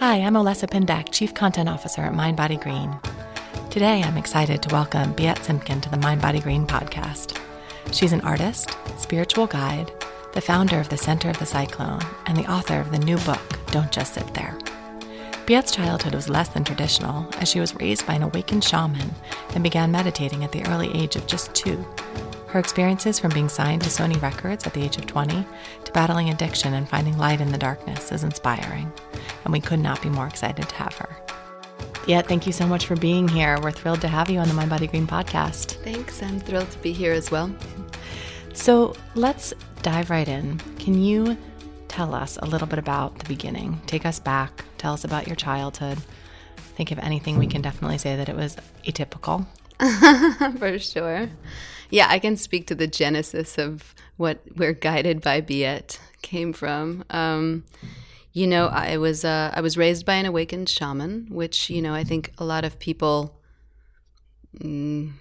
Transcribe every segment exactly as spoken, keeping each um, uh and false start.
Hi, I'm Olesa Pindak, Chief Content Officer at MindBodyGreen. Today, I'm excited to welcome Biet Simkin to the MindBodyGreen podcast. She's an artist, spiritual guide, the founder of the Center of the Cyclone, and the author of the new book, Don't Just Sit There. Biet's childhood was less than traditional, as she was raised by an awakened shaman and began meditating at the early age of just two. Her experiences from being signed to Sony Records at the age of twenty to battling addiction and finding light in the darkness is inspiring, and we could not be more excited to have her. Biet, thank you so much for being here. We're thrilled to have you on the MindBodyGreen podcast. Thanks. I'm thrilled to be here as well. So let's dive right in. Can you tell us a little bit about the beginning? Take us back. Tell us about your childhood. I think if anything, we can definitely say that it was atypical. For sure. Yeah, I can speak to the genesis of what we're guided by Biet came from. Um, you know, I was uh, I was raised by an awakened shaman, which, you know, I think a lot of people, mm,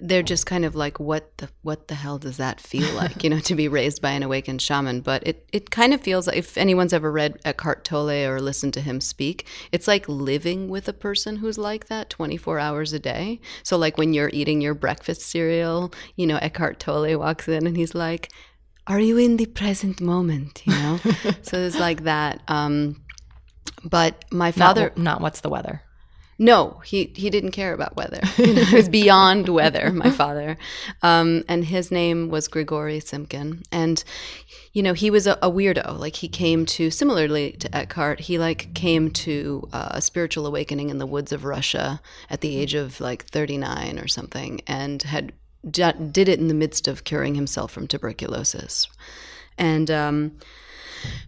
they're just kind of like, what the what the hell does that feel like? You know, to be raised by an awakened shaman. But it it kind of feels like, if anyone's ever read Eckhart Tolle or listened to him speak, it's like living with a person who's like that twenty-four hours a day. So like when you're eating your breakfast cereal, you know, Eckhart Tolle walks in and he's like, "Are you in the present moment?" You know, so it's like that. Um, but my father, not, not what's the weather. No, he, he didn't care about weather. You know, it was beyond weather, my father. Um, and his name was Grigory Simkin. And, you know, he was a, a weirdo. Like he came to, similarly to Eckhart, he like came to uh, a spiritual awakening in the woods of Russia at the age of like thirty-nine or something, and had did it in the midst of curing himself from tuberculosis. And um,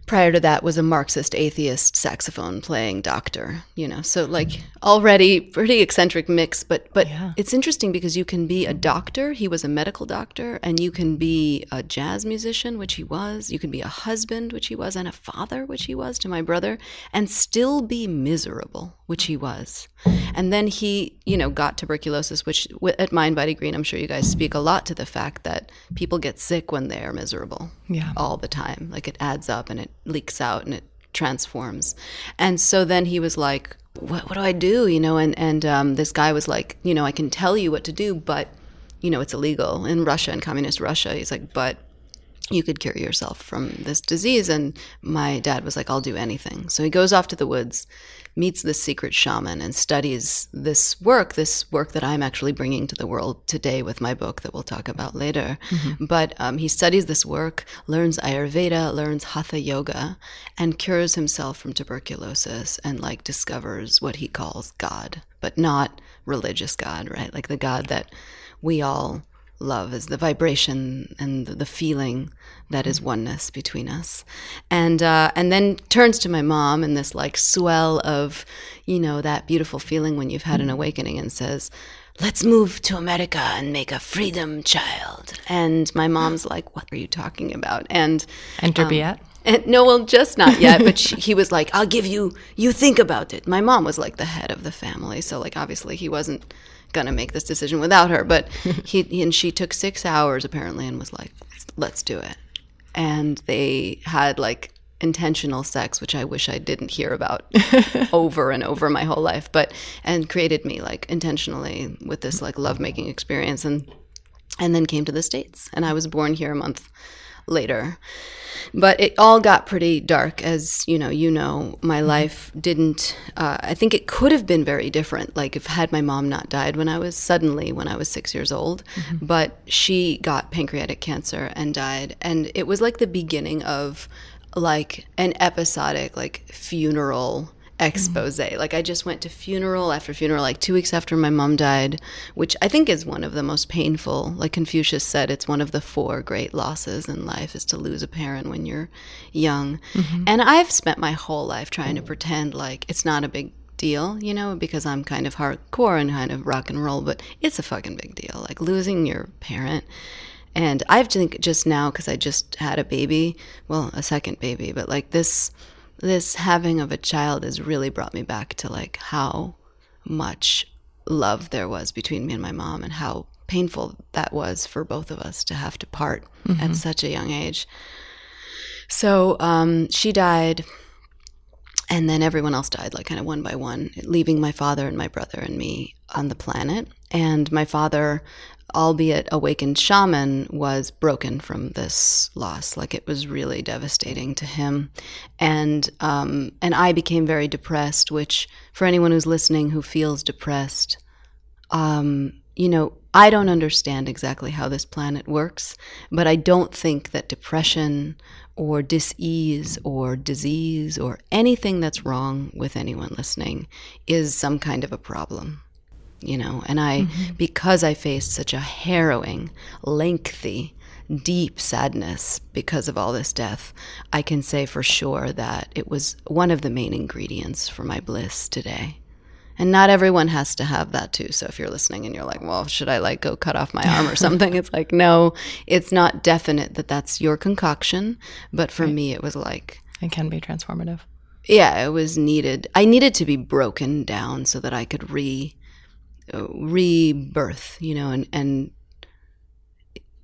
prior to that was a Marxist atheist saxophone playing doctor, you know, so like already pretty eccentric mix. But but yeah. It's interesting because you can be a doctor. He was a medical doctor, and you can be a jazz musician, which he was. You can be a husband, which he was, and a father, which he was to my brother, and still be miserable, which he was. And then he, you know, got tuberculosis, which at MindBodyGreen, I'm sure you guys speak a lot to the fact that people get sick when they're miserable yeah. all the time. Like it adds up and it leaks out and it transforms. And so then he was like, what, what do I do? You know, and, and um, this guy was like, you know, I can tell you what to do, but, you know, it's illegal in Russia, in communist Russia. He's like, but you could cure yourself from this disease. And my dad was like, I'll do anything. So he goes off to the woods, meets this secret shaman, and studies this work, this work that I'm actually bringing to the world today with my book that we'll talk about later. Mm-hmm. But um, he studies this work, learns Ayurveda, learns Hatha Yoga, and cures himself from tuberculosis, and like discovers what he calls God, but not religious God, right? Like the God that we all love is the vibration and the feeling that is oneness between us. And uh, and then turns to my mom in this like swell of, you know, that beautiful feeling when you've had an awakening, and says, let's move to America and make a freedom child. And my mom's like, what are you talking about? And Enter um, Biet? And, no, well, just not yet. But she, he was like, I'll give you, you think about it. My mom was like the head of the family. So like, obviously he wasn't going to make this decision without her. But he, he and she took six hours apparently and was like, let's do it. And they had like intentional sex, which I wish I didn't hear about over and over my whole life, but, and created me like intentionally with this like lovemaking experience, and, and then came to the States, and I was born here a month later. But it all got pretty dark, as you know, you know, my life didn't, uh, I think it could have been very different, like if had my mom not died when I was, suddenly when I was six years old, mm-hmm. but she got pancreatic cancer and died. And it was like the beginning of like an episodic, like funeral expose. Mm-hmm. Like I just went to funeral after funeral, like two weeks after my mom died, which I think is one of the most painful. Like Confucius said, it's one of the four great losses in life is to lose a parent when you're young. Mm-hmm. And I've spent my whole life trying to pretend like it's not a big deal, you know, because I'm kind of hardcore and kind of rock and roll, but it's a fucking big deal, like losing your parent. And I think just now, because I just had a baby, well, a second baby, but like this This having of a child has really brought me back to like how much love there was between me and my mom and how painful that was for both of us to have to part mm-hmm. at such a young age. So um, she died, and then everyone else died, like kind of one by one, leaving my father and my brother and me on the planet. And my father, albeit awakened shaman, was broken from this loss. Like it was really devastating to him. And um, and I became very depressed, which for anyone who's listening who feels depressed, um, you know, I don't understand exactly how this planet works, but I don't think that depression or dis-ease or disease or anything that's wrong with anyone listening is some kind of a problem. You know, and I, mm-hmm. because I faced such a harrowing, lengthy, deep sadness because of all this death, I can say for sure that it was one of the main ingredients for my bliss today. And not everyone has to have that too. So if you're listening and you're like, well, should I like go cut off my arm or something? It's like, no, it's not definite that that's your concoction. But for right. me, it was like. It can be transformative. Yeah, it was needed. I needed to be broken down so that I could re- rebirth, you know, and, and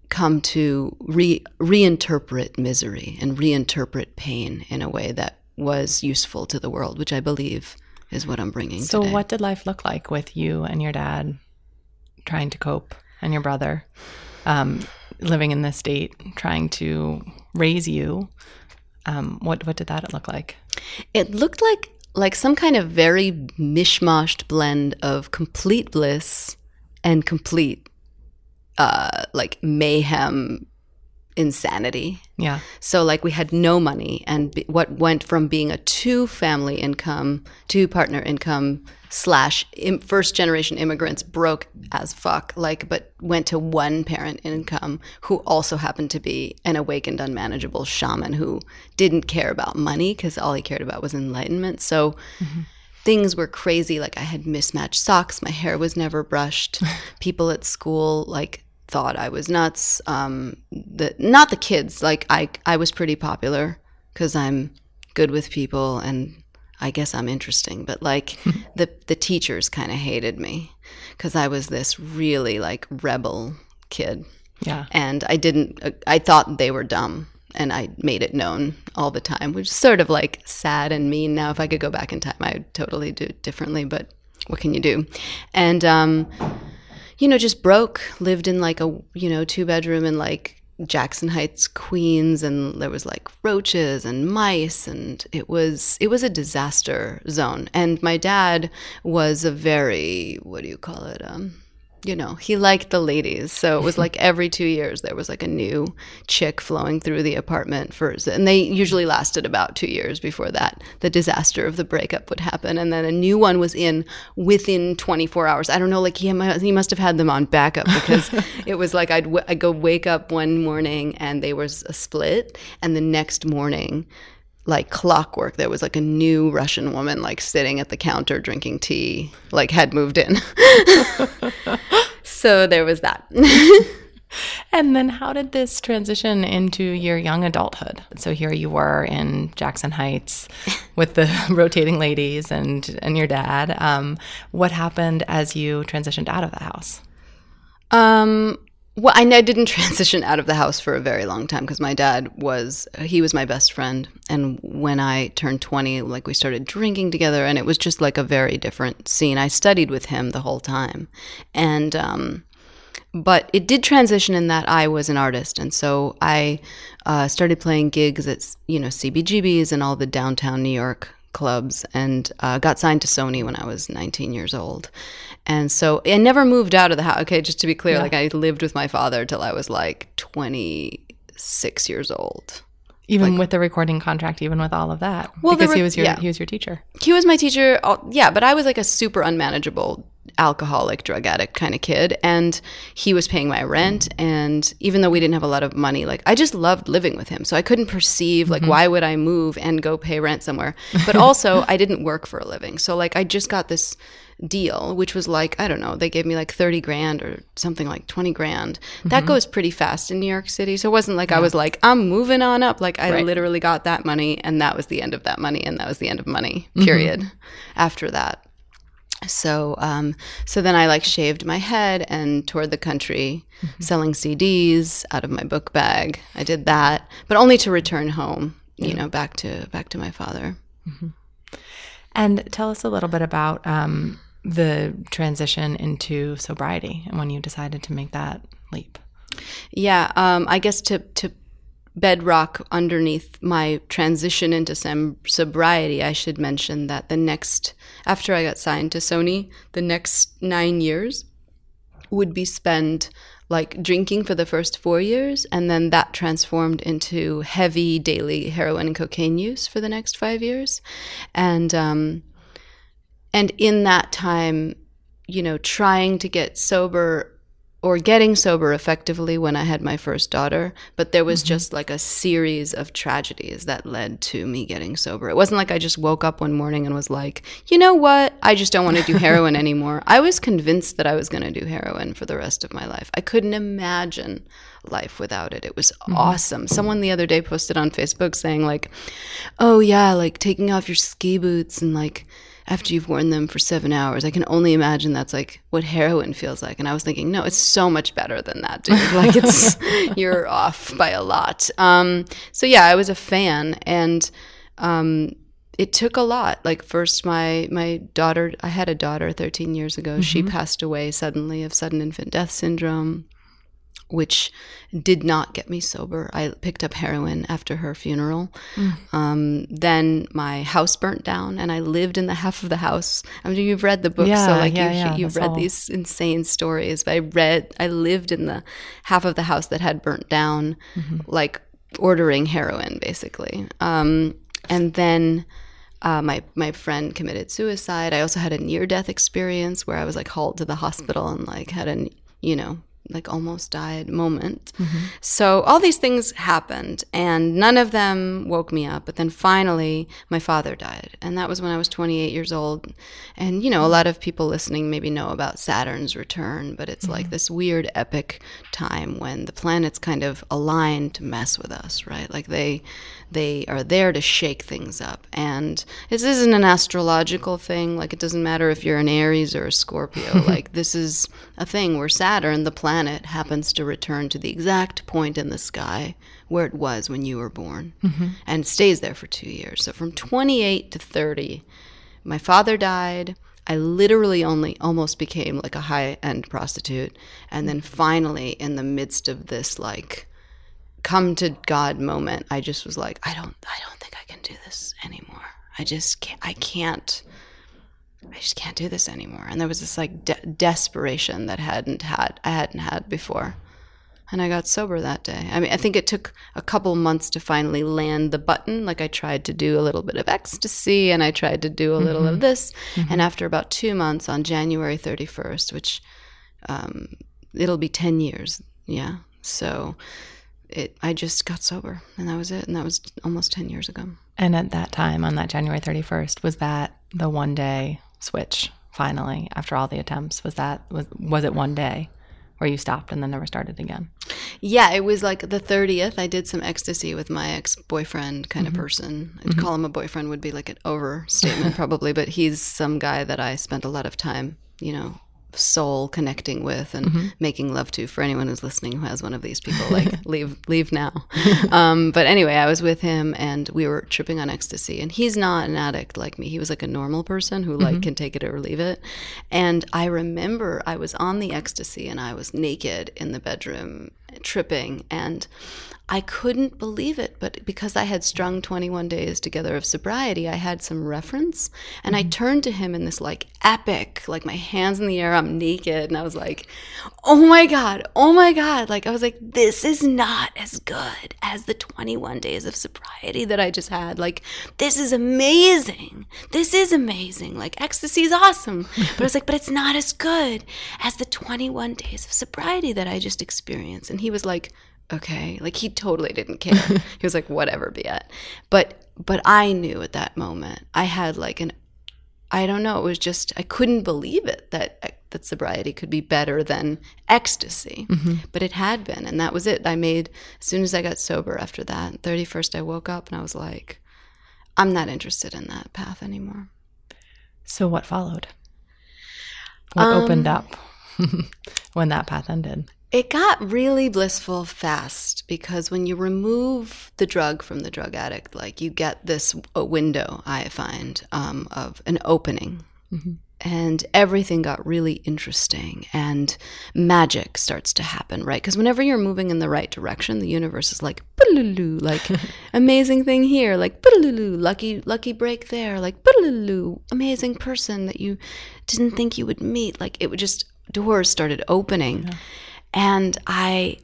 come to re reinterpret misery and reinterpret pain in a way that was useful to the world, which I believe is what I'm bringing so today. What did life look like with you and your dad trying to cope and your brother um, living in this state, trying to raise you? Um, what, what did that look like? It looked like like some kind of very mishmashed blend of complete bliss and complete, uh, like mayhem, insanity. Yeah. So like we had no money, and b- what went from being a two family income, two partner income slash im- first generation immigrants, broke as fuck, like, but went to one parent income who also happened to be an awakened, unmanageable shaman who didn't care about money because all he cared about was enlightenment. So mm-hmm. things were crazy. Like I had mismatched socks. My hair was never brushed. People at school, like, thought I was nuts. Um, the not the kids. Like I, I was pretty popular because I'm good with people, and I guess I'm interesting. But like the the teachers kind of hated me because I was this really like rebel kid. Yeah, and I didn't. I thought they were dumb, and I made it known all the time, which is sort of like sad and mean. Now, if I could go back in time, I would totally do it differently. But what can you do? And um. you know, just broke, lived in like a, you know, two bedroom in like Jackson Heights, Queens, and there was like roaches and mice, and it was, it was a disaster zone. And my dad was a very, what do you call it? Um, you know, he liked the ladies. So it was like every two years there was like a new chick flowing through the apartment for, and they usually lasted about two years before that, the disaster of the breakup would happen. And then a new one was in within twenty-four hours. I don't know, like he, he must have had them on backup because it was like I'd, w- I'd go wake up one morning and they were a split, and the next morning, like clockwork, there was like a new Russian woman like sitting at the counter drinking tea, like had moved in. So there was that. And then how did this transition into your young adulthood? So here you were in Jackson Heights with the rotating ladies and and your dad. Um, what happened as you transitioned out of the house? Um. Well, I didn't transition out of the house for a very long time because my dad was, he was my best friend. And when I turned twenty, like we started drinking together, and it was just like a very different scene. I studied with him the whole time. And um, But it did transition in that I was an artist, and so I uh, started playing gigs at, you know, C B G Bs and all the downtown New York clubs, and uh, got signed to Sony when I was nineteen years old. And so I never moved out of the house, okay, just to be clear. Yeah. Like, I lived with my father till I was like twenty-six years old. Even like, with the recording contract, even with all of that, well, because were, he was your yeah. he was your teacher. He was my teacher, yeah. But I was like a super unmanageable alcoholic, drug addict kind of kid, and he was paying my rent. Mm-hmm. And even though we didn't have a lot of money, like I just loved living with him, so I couldn't perceive like mm-hmm. why would I move and go pay rent somewhere. But also, I didn't work for a living, so like I just got this deal, which was like, I don't know, they gave me like thirty grand or something, like twenty grand. Mm-hmm. That goes pretty fast in New York City. So it wasn't like yeah. I was like, I'm moving on up. Like I right. literally got that money, and that was the end of that money, and that was the end of money, period, mm-hmm. after that. So um, so then I like shaved my head and toured the country mm-hmm. selling C Ds out of my book bag. I did that, but only to return home, yeah. you know, back to back to my father. Mm-hmm. And tell us a little bit about um, the transition into sobriety and when you decided to make that leap. Yeah, um, I guess to, to bedrock underneath my transition into sem- sobriety, I should mention that the next, after I got signed to Sony, the next nine years would be spent like drinking for the first four years, and then that transformed into heavy daily heroin and cocaine use for the next five years. And um, and in that time, you know, trying to get sober or getting sober effectively when I had my first daughter, but there was mm-hmm. just like a series of tragedies that led to me getting sober. It wasn't like I just woke up one morning and was like, you know what, I just don't want to do heroin anymore. I was convinced that I was going to do heroin for the rest of my life. I couldn't imagine life without it. It was mm-hmm. awesome. Someone the other day posted on Facebook saying like, oh yeah, like taking off your ski boots and like, after you've worn them for seven hours, I can only imagine that's like what heroin feels like. And I was thinking, no, it's so much better than that, dude. Like it's, you're off by a lot. Um, so yeah, I was a fan, and um, it took a lot. Like first my, my daughter, I had a daughter thirteen years ago. Mm-hmm. She passed away suddenly of sudden infant death syndrome, which did not get me sober. I picked up heroin after her funeral. Mm. Um, then my house burnt down, and I lived in the half of the house. I mean, you've read the book, yeah, so like yeah, you, yeah, you've read all these insane stories. But I read, I lived in the half of the house that had burnt down, mm-hmm. like ordering heroin, basically. Um, and then Uh, my, my friend committed suicide. I also had a near-death experience where I was like hauled to the hospital and like had an, you know, like almost died moment. Mm-hmm. So all these things happened, and none of them woke me up. But then finally my father died, and that was when I was twenty-eight years old. And, you know, a lot of people listening maybe know about Saturn's return, but it's mm-hmm. like this weird epic time when the planets kind of align to mess with us, right? Like they they are there to shake things up. And this isn't an astrological thing. Like it doesn't matter if you're an Aries or a Scorpio. Like this is a thing where Saturn, the planet, Planet happens to return to the exact point in the sky where it was when you were born, mm-hmm. and stays there for two years. So from twenty-eight to thirty, my father died. I literally only almost became like a high-end prostitute. And then finally, in the midst of this like come to God moment, I just was like, I don't, I don't think I can do this anymore. I just can't, I can't. I just can't do this anymore. And there was this like de- desperation that hadn't had I hadn't had before. And I got sober that day. I mean, I think it took a couple months to finally land the button. Like I tried to do a little bit of ecstasy, and I tried to do a little mm-hmm. of this. Mm-hmm. And after about two months, on January thirty-first, which um, it'll be ten years. Yeah. So it, I just got sober, and that was it. And that was almost ten years ago. And at that time, on that January thirty-first, was that the one day switch finally after all the attempts? Was that was was it one day where you stopped and then never started again? Yeah, it was like the thirtieth. I did some ecstasy with my ex-boyfriend kind mm-hmm. of person. I'd mm-hmm. call him a boyfriend, would be like an overstatement probably, but he's some guy that I spent a lot of time, you know, soul connecting with and mm-hmm. making love to, for anyone who's listening who has one of these people, like leave leave now. Um, but anyway, I was with him and we were tripping on ecstasy, and he's not an addict like me. He was like a normal person who like mm-hmm. can take it or leave it. And I remember I was on the ecstasy and I was naked in the bedroom tripping, and I couldn't believe it, but because I had strung twenty-one days together of sobriety, I had some reference, and mm-hmm. I turned to him in this like epic, like my hands in the air, I'm naked, and I was like, oh my God, oh my God, like I was like, this is not as good as the twenty-one days of sobriety that I just had, like this is amazing, this is amazing, like ecstasy is awesome, but I was like, but it's not as good as the twenty-one days of sobriety that I just experienced. And he was like, okay, like he totally didn't care. He was like, whatever, Biet. But but I knew at that moment, I had like an, I don't know, it was just, I couldn't believe it that that sobriety could be better than ecstasy. Mm-hmm. But it had been, and that was it. I made, as soon as I got sober after that, thirty-first, I woke up and I was like, I'm not interested in that path anymore. So what followed? What um, opened up when that path ended? It got really blissful fast, because when you remove the drug from the drug addict, like you get this window, I find, um, of an opening. Mm-hmm. And everything got really interesting, and magic starts to happen, right? Because whenever you're moving in the right direction, the universe is like, like amazing thing here, like lucky, lucky break there, like amazing person that you didn't think you would meet. Like it would just, doors started opening. Yeah. And I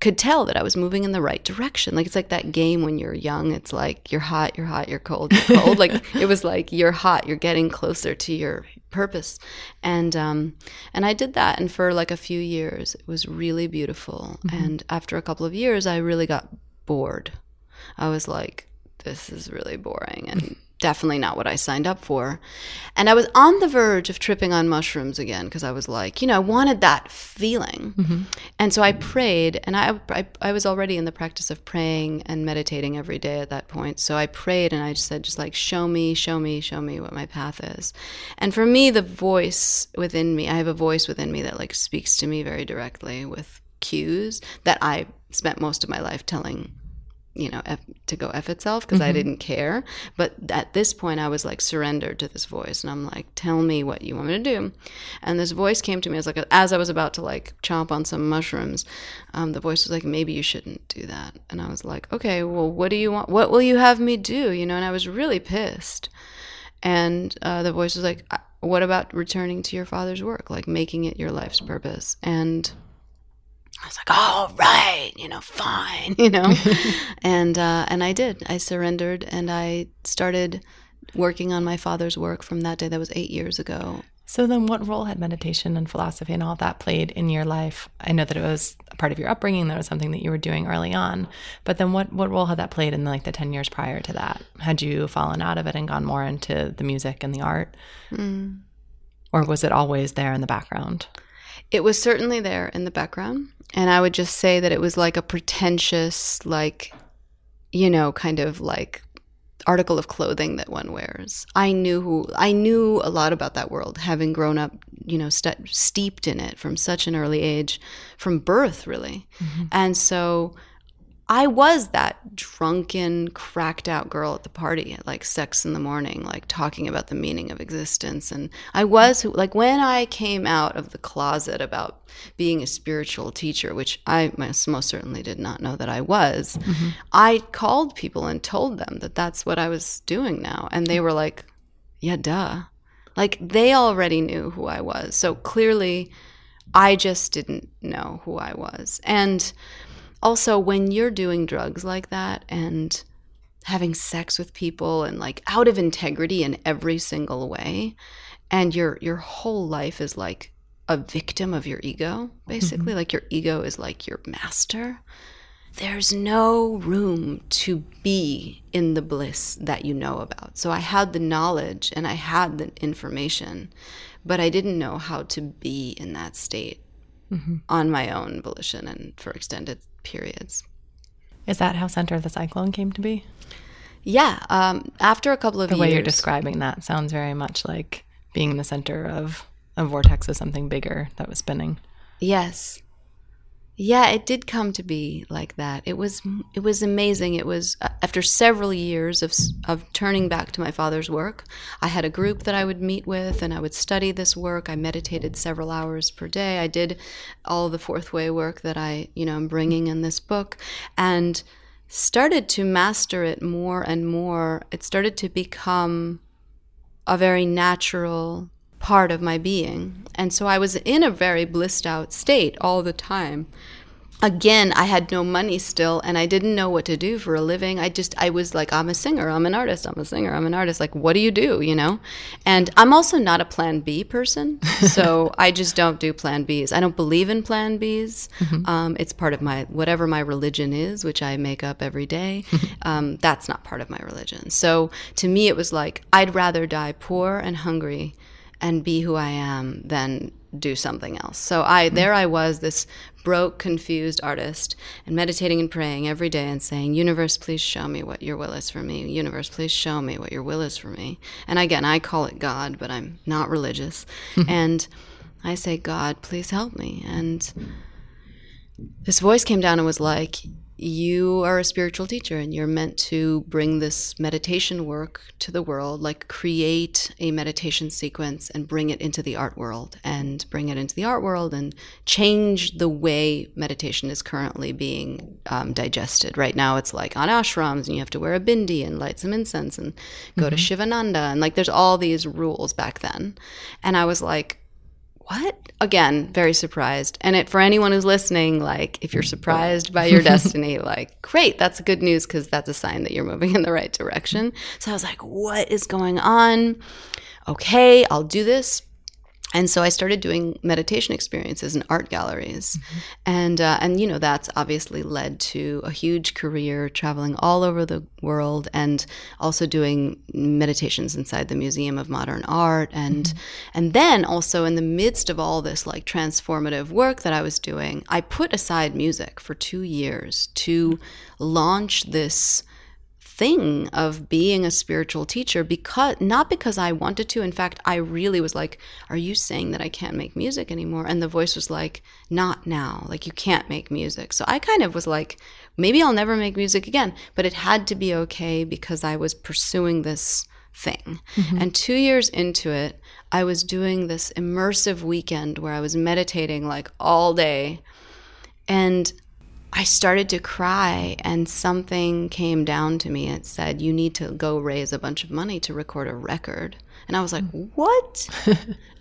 could tell that I was moving in the right direction. Like, it's like that game when you're young. It's like, you're hot, you're hot, you're cold, you're cold. Like, it was like, you're hot, you're getting closer to your purpose. And um, and I did that. And for like a few years, it was really beautiful. Mm-hmm. And after a couple of years, I really got bored. I was like, this is really boring. And definitely not what I signed up for. And I was on the verge of tripping on mushrooms again, because I was like, you know, I wanted that feeling. Mm-hmm. And so I prayed, and I, I I was already in the practice of praying and meditating every day at that point. So I prayed and I just said, just like, show me, show me, show me what my path is. And for me, the voice within me, I have a voice within me that like speaks to me very directly with cues that I spent most of my life telling you know, F, to go F itself, because mm-hmm. I didn't care. But at this point, I was like surrendered to this voice. And I'm like, tell me what you want me to do. And this voice came to me as like, as I was about to like chomp on some mushrooms, um, the voice was like, maybe you shouldn't do that. And I was like, okay, well, what do you want? What will you have me do? You know, and I was really pissed. And uh, the voice was like, what about returning to your father's work? Like making it your life's purpose. And I was like, oh, right, you know, fine, you know. and uh, and I did. I surrendered, and I started working on my father's work from that day. That was eight years ago. So then what role had meditation and philosophy and all that played in your life? I know that it was a part of your upbringing. That was something that you were doing early on. But then what, what role had that played in like the ten years prior to that? Had you fallen out of it and gone more into the music and the art? Mm. Or was it always there in the background? It was certainly there in the background. And I would just say that it was like a pretentious, like, you know, kind of like article of clothing that one wears. I knew who, I knew a lot about that world, having grown up, you know, st- steeped in it from such an early age, from birth, really. Mm-hmm. And so I was that drunken, cracked out girl at the party at like six in the morning, like talking about the meaning of existence. And I was who, like when I came out of the closet about being a spiritual teacher, which I most certainly did not know that I was, mm-hmm. I called people and told them that that's what I was doing now. And they were like, yeah, duh. Like they already knew who I was. So clearly I just didn't know who I was. And also, when you're doing drugs like that and having sex with people and like out of integrity in every single way, and your your whole life is like a victim of your ego, basically, mm-hmm. like your ego is like your master, there's no room to be in the bliss that you know about. So I had the knowledge and I had the information, but I didn't know how to be in that state mm-hmm. on my own volition and for extended periods. Is that how Center of the Cyclone came to be? Yeah. Um, after a couple of years. The way you're describing that sounds very much like being the center of a vortex of something bigger that was spinning. Yes. Yeah, it did come to be like that. It was it was amazing. It was uh, after several years of of turning back to my father's work. I had a group that I would meet with, and I would study this work. I meditated several hours per day. I did all the Fourth Way work that I, you know, I'm bringing in this book, and started to master it more and more. It started to become a very natural part of my being. And so I was in a very blissed out state all the time. Again, I had no money still, and I didn't know what to do for a living. I just, I was like, I'm a singer, I'm an artist, I'm a singer, I'm an artist. Like, what do you do, you know? And I'm also not a plan B person, so I just don't do plan Bs. I don't believe in plan Bs. Mm-hmm. Um, it's part of my, whatever my religion is, which I make up every day, um, that's not part of my religion. So to me, it was like, I'd rather die poor and hungry and be who I am than do something else. So I, there I was, this broke, confused artist, and meditating and praying every day and saying, universe, please show me what your will is for me. Universe, please show me what your will is for me. And again, I call it God, but I'm not religious. Mm-hmm. And I say, God, please help me. And this voice came down and was like, you are a spiritual teacher, and you're meant to bring this meditation work to the world, like create a meditation sequence and bring it into the art world and bring it into the art world and change the way meditation is currently being um, digested. Right now it's like on ashrams, and you have to wear a bindi and light some incense and go mm-hmm. to Shivananda, and like there's all these rules back then. And I was like, what? Again, very surprised. And it, for anyone who's listening, like, if you're surprised by your destiny, like, great, that's good news, because that's a sign that you're moving in the right direction. So I was like, what is going on? Okay, I'll do this. And so I started doing meditation experiences in art galleries. Mm-hmm. And, uh, and you know, that's obviously led to a huge career traveling all over the world, and also doing meditations inside the Museum of Modern Art. And, mm-hmm. and then also in the midst of all this like transformative work that I was doing, I put aside music for two years to launch this thing of being a spiritual teacher, because not because I wanted to. In fact, I really was like, are you saying that I can't make music anymore? And the voice was like, not now, like you can't make music. So I kind of was like, maybe I'll never make music again, but it had to be okay because I was pursuing this thing. Mm-hmm. And two years into it, I was doing this immersive weekend where I was meditating like all day, and I started to cry, and something came down to me. It said, you need to go raise a bunch of money to record a record. And I was like, what?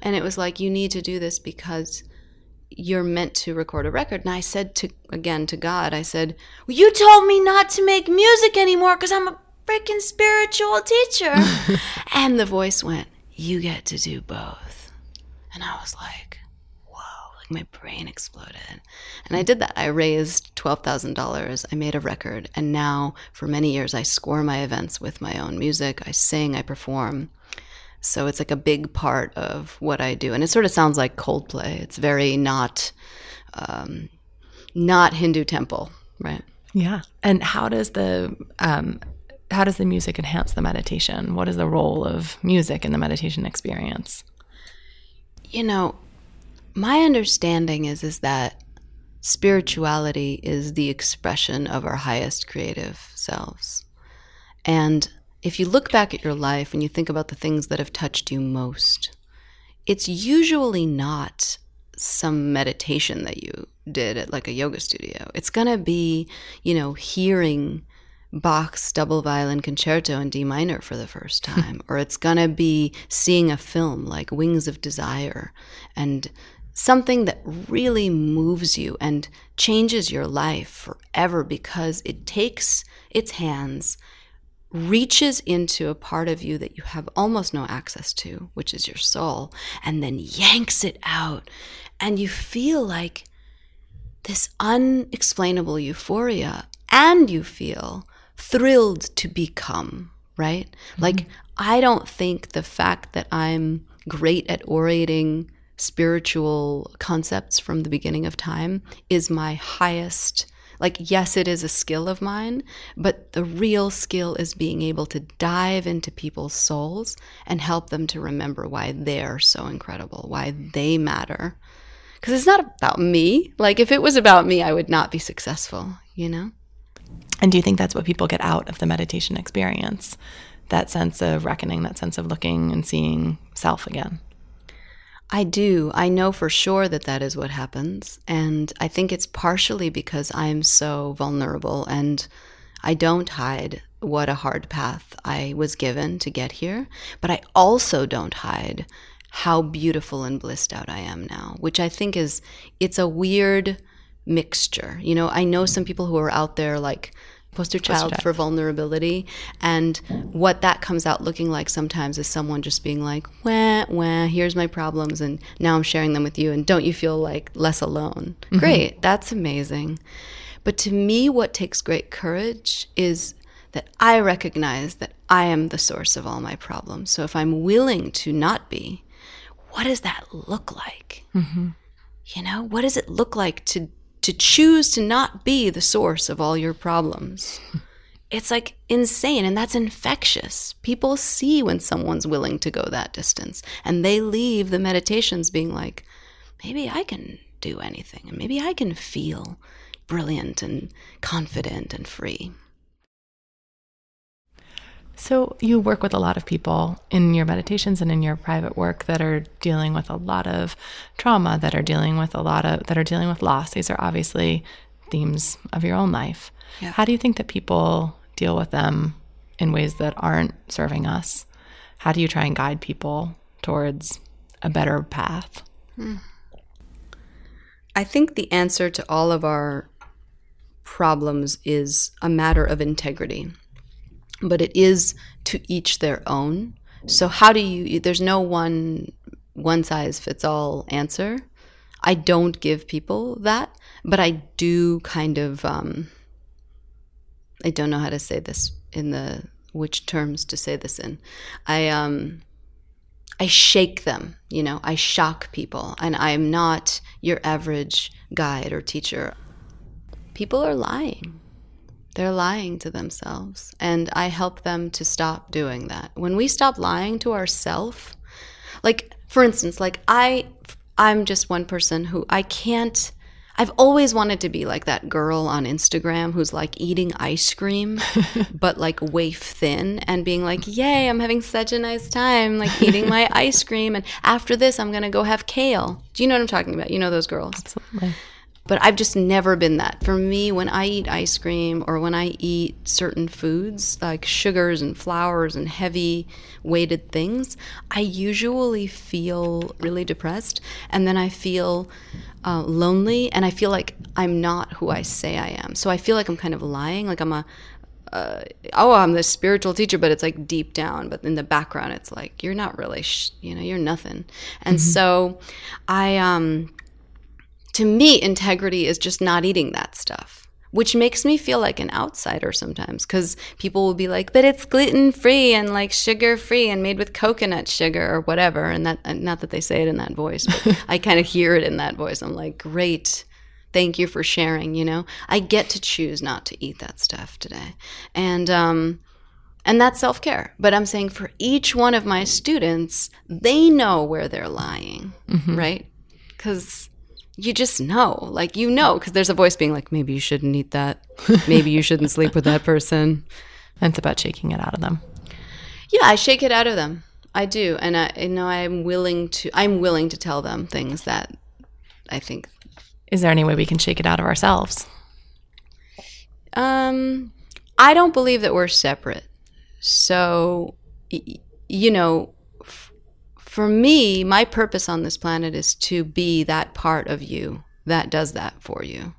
And it was like, you need to do this because you're meant to record a record. And I said to, again, to God, I said, well, you told me not to make music anymore because I'm a freaking spiritual teacher. And the voice went, you get to do both. And I was like, my brain exploded. And I did that. I raised twelve thousand dollars. I made a record. And now for many years, I score my events with my own music. I sing, I perform. So it's like a big part of what I do. And it sort of sounds like Coldplay. It's very not, um, not Hindu temple, right? Yeah. And how does the, um, how does the music enhance the meditation? What is the role of music in the meditation experience? You know, my understanding is is that spirituality is the expression of our highest creative selves. And if you look back at your life and you think about the things that have touched you most, it's usually not some meditation that you did at like a yoga studio. It's going to be, you know, hearing Bach's double violin concerto in D minor for the first time, or it's going to be seeing a film like Wings of Desire, and something that really moves you and changes your life forever, because it takes its hands, reaches into a part of you that you have almost no access to, which is your soul, and then yanks it out. And you feel like this unexplainable euphoria, and you feel thrilled to become, right? Mm-hmm. Like, I don't think the fact that I'm great at orating spiritual concepts from the beginning of time is my highest, Like, yes, it is a skill of mine, but the real skill is being able to dive into people's souls and help them to remember why they're so incredible, why they matter. Because it's not about me. Like, if it was about me, I would not be successful, you know? And do you think that's what people get out of the meditation experience? That sense of reckoning, that sense of looking and seeing self again? I do. I know for sure that that is what happens. And I think it's partially because I'm so vulnerable and I don't hide what a hard path I was given to get here. But I also don't hide how beautiful and blissed out I am now, which I think is, it's a weird mixture. You know, I know some people who are out there like poster child, poster child. for vulnerability, and what that comes out looking like sometimes is someone just being like, wah, wah, here's my problems and now I'm sharing them with you and don't you feel like less alone? Mm-hmm. Great, that's amazing. But to me, what takes great courage is that I recognize that I am the source of all my problems. So if I'm willing to not be, what does that look like? Mm-hmm. You know, what does it look like to to choose to not be the source of all your problems? It's like insane, and that's infectious. People see when someone's willing to go that distance, and they leave the meditations being like, maybe I can do anything, and maybe I can feel brilliant and confident and free. So you work with a lot of people in your meditations and in your private work that are dealing with a lot of trauma, that are dealing with a lot of, that are dealing with loss. These are obviously themes of your own life. Yeah. How do you think that people deal with them in ways that aren't serving us? How do you try and guide people towards a better path? Hmm. I think the answer to all of our problems is a matter of integrity. But it is to each their own. So how do you, there's no one one size fits all answer. I don't give people that, but I do kind of, um, I don't know how to say this in the, which terms to say this in. I, um, I shake them, you know, I shock people, and I'm not your average guide or teacher. People are lying. They're lying to themselves, and I help them to stop doing that. When we stop lying to ourselves, like, for instance, like I, I'm just one person who I can't, I've always wanted to be like that girl on Instagram who's like eating ice cream, but like waif thin, and being like, yay, I'm having such a nice time, like eating my ice cream. And after this, I'm going to go have kale. Do you know what I'm talking about? You know those girls. Absolutely. But I've just never been that. For me, when I eat ice cream or when I eat certain foods, like sugars and flours and heavy weighted things, I usually feel really depressed. And then I feel uh, lonely, and I feel like I'm not who I say I am. So I feel like I'm kind of lying, like I'm a, uh, oh, I'm this spiritual teacher, but it's like deep down. But in the background, it's like, you're not really, sh- you know, you're nothing. And mm-hmm. so I... um. To me, integrity is just not eating that stuff, which makes me feel like an outsider sometimes, because people will be like, but it's gluten-free and like sugar-free and made with coconut sugar or whatever. And that, and not that they say it in that voice, but I kind of hear it in that voice. I'm like, great. Thank you for sharing, you know. I get to choose not to eat that stuff today. And, um... And that's self-care. But I'm saying for each one of my students, they know where they're lying, mm-hmm. right? Because... you just know, like, you know, because there's a voice being like, maybe you shouldn't eat that. Maybe you shouldn't sleep with that person. And it's about shaking it out of them. Yeah, I shake it out of them. I do. And I, you know, I'm willing to, I'm willing to tell them things that I think. Is there any way we can shake it out of ourselves? Um, I don't believe that we're separate. So, you know, for me, my purpose on this planet is to be that part of you that does that for you.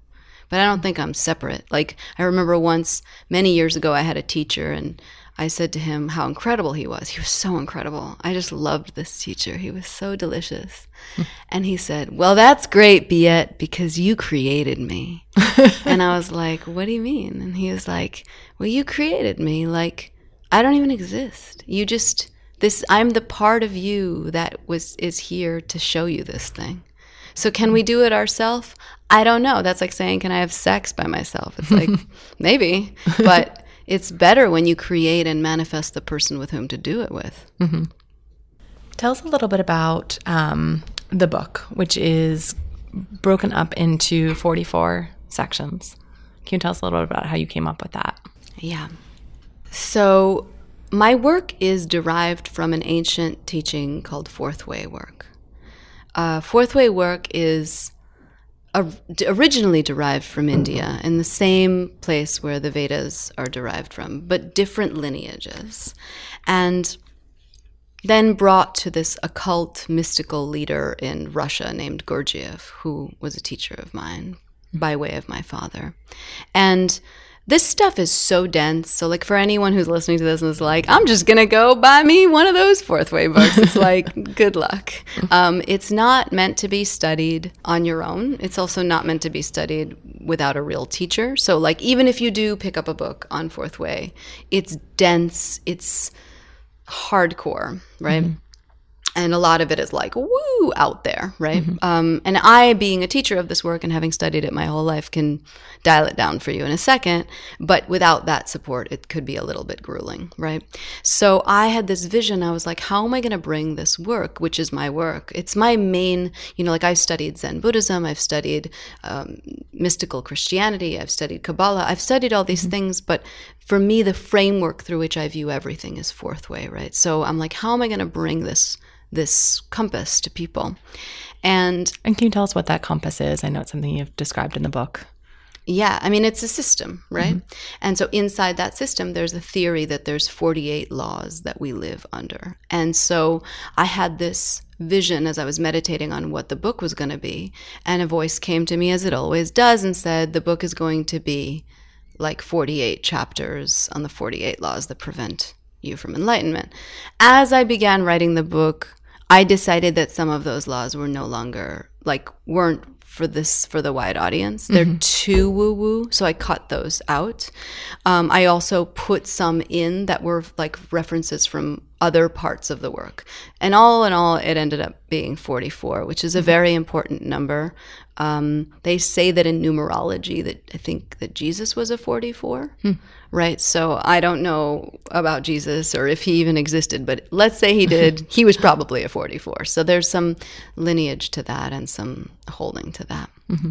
But I don't think I'm separate. Like, I remember once, many years ago, I had a teacher, and I said to him how incredible he was. He was so incredible. I just loved this teacher. He was so delicious. And he said, well, that's great, Biet, because you created me. And I was like, what do you mean? And he was like, well, you created me. Like, I don't even exist. You just... This, I'm the part of you that was is here to show you this thing. So can we do it ourselves? I don't know. That's like saying, can I have sex by myself? It's like, maybe. But it's better when you create and manifest the person with whom to do it with. Mm-hmm. Tell us a little bit about um, the book, which is broken up into forty-four sections. Can you tell us a little bit about how you came up with that? Yeah. So my work is derived from an ancient teaching called Fourth Way Work. Uh, Fourth Way Work is a, originally derived from India, in the same place where the Vedas are derived from, but different lineages, and then brought to this occult mystical leader in Russia named Gurdjieff, who was a teacher of mine by way of my father. And this stuff is so dense. So like, for anyone who's listening to this and is like, I'm just going to go buy me one of those Fourth Way books, it's like, good luck. Um, it's not meant to be studied on your own. It's also not meant to be studied without a real teacher. So like, even if you do pick up a book on Fourth Way, it's dense, it's hardcore, right? Mm-hmm. And a lot of it is like, woo, out there, right? Mm-hmm. Um, and I, being a teacher of this work and having studied it my whole life, can dial it down for you in a second. But without that support, it could be a little bit grueling, right? So I had this vision. I was like, how am I going to bring this work, which is my work? It's my main, you know, like I've studied Zen Buddhism. I've studied um, mystical Christianity. I've studied Kabbalah. I've studied all these mm-hmm. things. But for me, the framework through which I view everything is Fourth Way, right? So I'm like, how am I going to bring this this compass to people? And and can you tell us what that compass is? I know it's something you've described in the book. Yeah, I mean, it's a system, right? Mm-hmm. And so inside that system, there's a theory that there's forty-eight laws that we live under. And so I had this vision as I was meditating on what the book was going to be, and a voice came to me, as it always does, and said, the book is going to be like forty-eight chapters on the forty-eight laws that prevent you from enlightenment. As I began writing the book, I decided that some of those laws were no longer, like, weren't for this, for the wide audience. They're mm-hmm. too woo-woo, so I cut those out. Um, I also put some in that were, like, references from other parts of the work. And all in all, it ended up being forty-four, which is a very important number. Um, they say that in numerology that I think that Jesus was a forty-four, hmm. right? So I don't know about Jesus or if he even existed, but let's say he did. He was probably a forty-four. So there's some lineage to that and some holding to that. Mm-hmm.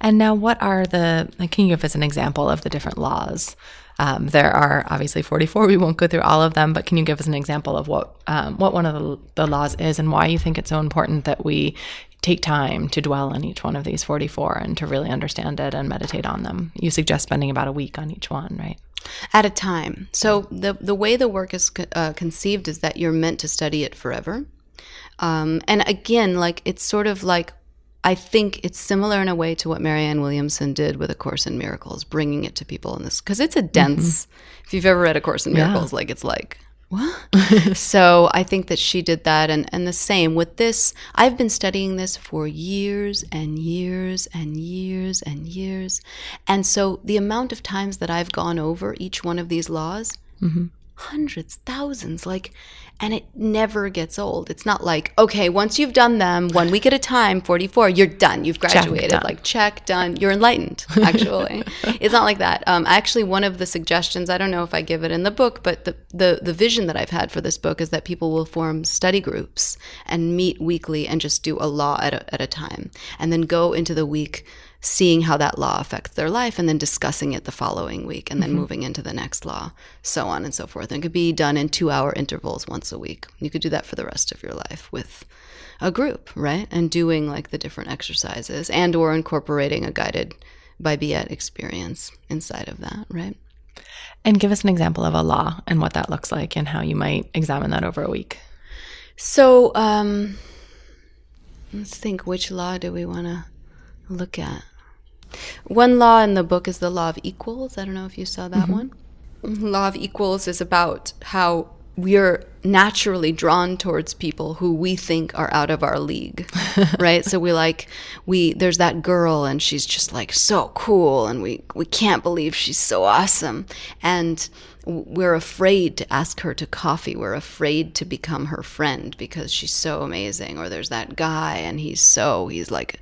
And now what are the, like, can you give us an example of the different laws? Um, there are obviously forty-four. We won't go through all of them, but can you give us an example of what um, what one of the, the laws is and why you think it's so important that we take time to dwell on each one of these forty-four and to really understand it and meditate on them? You suggest spending about a week on each one, right? At a time. So the, the way the work is uh, conceived is that you're meant to study it forever. Um, and again, like, it's sort of like, I think it's similar in a way to what Marianne Williamson did with A Course in Miracles, bringing it to people in this, because it's a dense, mm-hmm. if you've ever read A Course in Miracles, yeah. like it's like, what? So I think that she did that, and, and the same with this. I've been studying this for years and years and years and years. And so the amount of times that I've gone over each one of these laws, mm-hmm. hundreds, thousands, like, and it never gets old. It's not like, okay, once you've done them one week at a time, forty-four, you're done. You've graduated. Check, done. Like, check, done. You're enlightened, actually. It's not like that. Um, actually, one of the suggestions, I don't know if I give it in the book, but the, the, the vision that I've had for this book is that people will form study groups and meet weekly and just do a law at a, at a time, and then go into the week seeing how that law affects their life, and then discussing it the following week, and then mm-hmm. moving into the next law, so on and so forth. And it could be done in two-hour intervals once a week. You could do that for the rest of your life with a group, right? And doing, like, the different exercises, and or incorporating a guided by Biet experience inside of that, right? And give us an example of a law and what that looks like and how you might examine that over a week. So um, let's think, which law do we want to look at? One law in the book is the law of equals. I don't know if you saw that mm-hmm. one. Law of equals is about how we're naturally drawn towards people who we think are out of our league, right? So we like, we there's that girl and she's just like so cool, and we, we can't believe she's so awesome. And we're afraid to ask her to coffee. We're afraid to become her friend because she's so amazing. Or there's that guy and he's so, he's like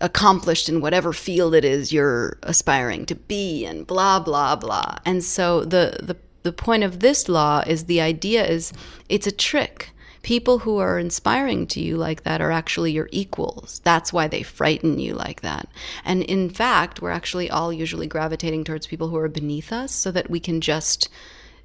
accomplished in whatever field it is you're aspiring to be and blah, blah, blah. And so the, the, the point of this law is the idea is it's a trick. People who are inspiring to you like that are actually your equals. That's why they frighten you like that. And in fact, we're actually all usually gravitating towards people who are beneath us so that we can just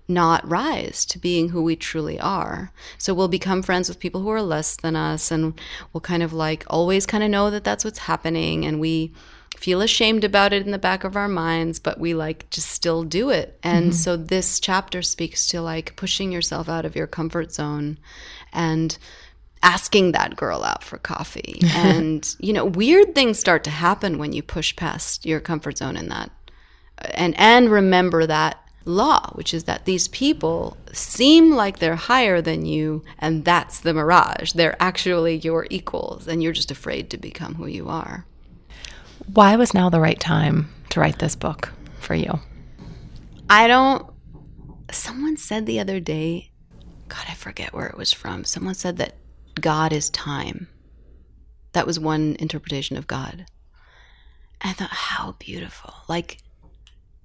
not rise to being who we truly are. So we'll become friends with people who are less than us, and we'll kind of like always kind of know that that's what's happening, and we feel ashamed about it in the back of our minds, but we like just still do it. And mm-hmm. so this chapter speaks to like pushing yourself out of your comfort zone and asking that girl out for coffee. And, you know, weird things start to happen when you push past your comfort zone in that. And, and remember that law, which is that these people seem like they're higher than you, and that's the mirage. They're actually your equals, and you're just afraid to become who you are. Why was now the right time to write this book for you? I don't... Someone said the other day... God, I forget where it was from. Someone said that God is time. That was one interpretation of God. And I thought, how beautiful. Like,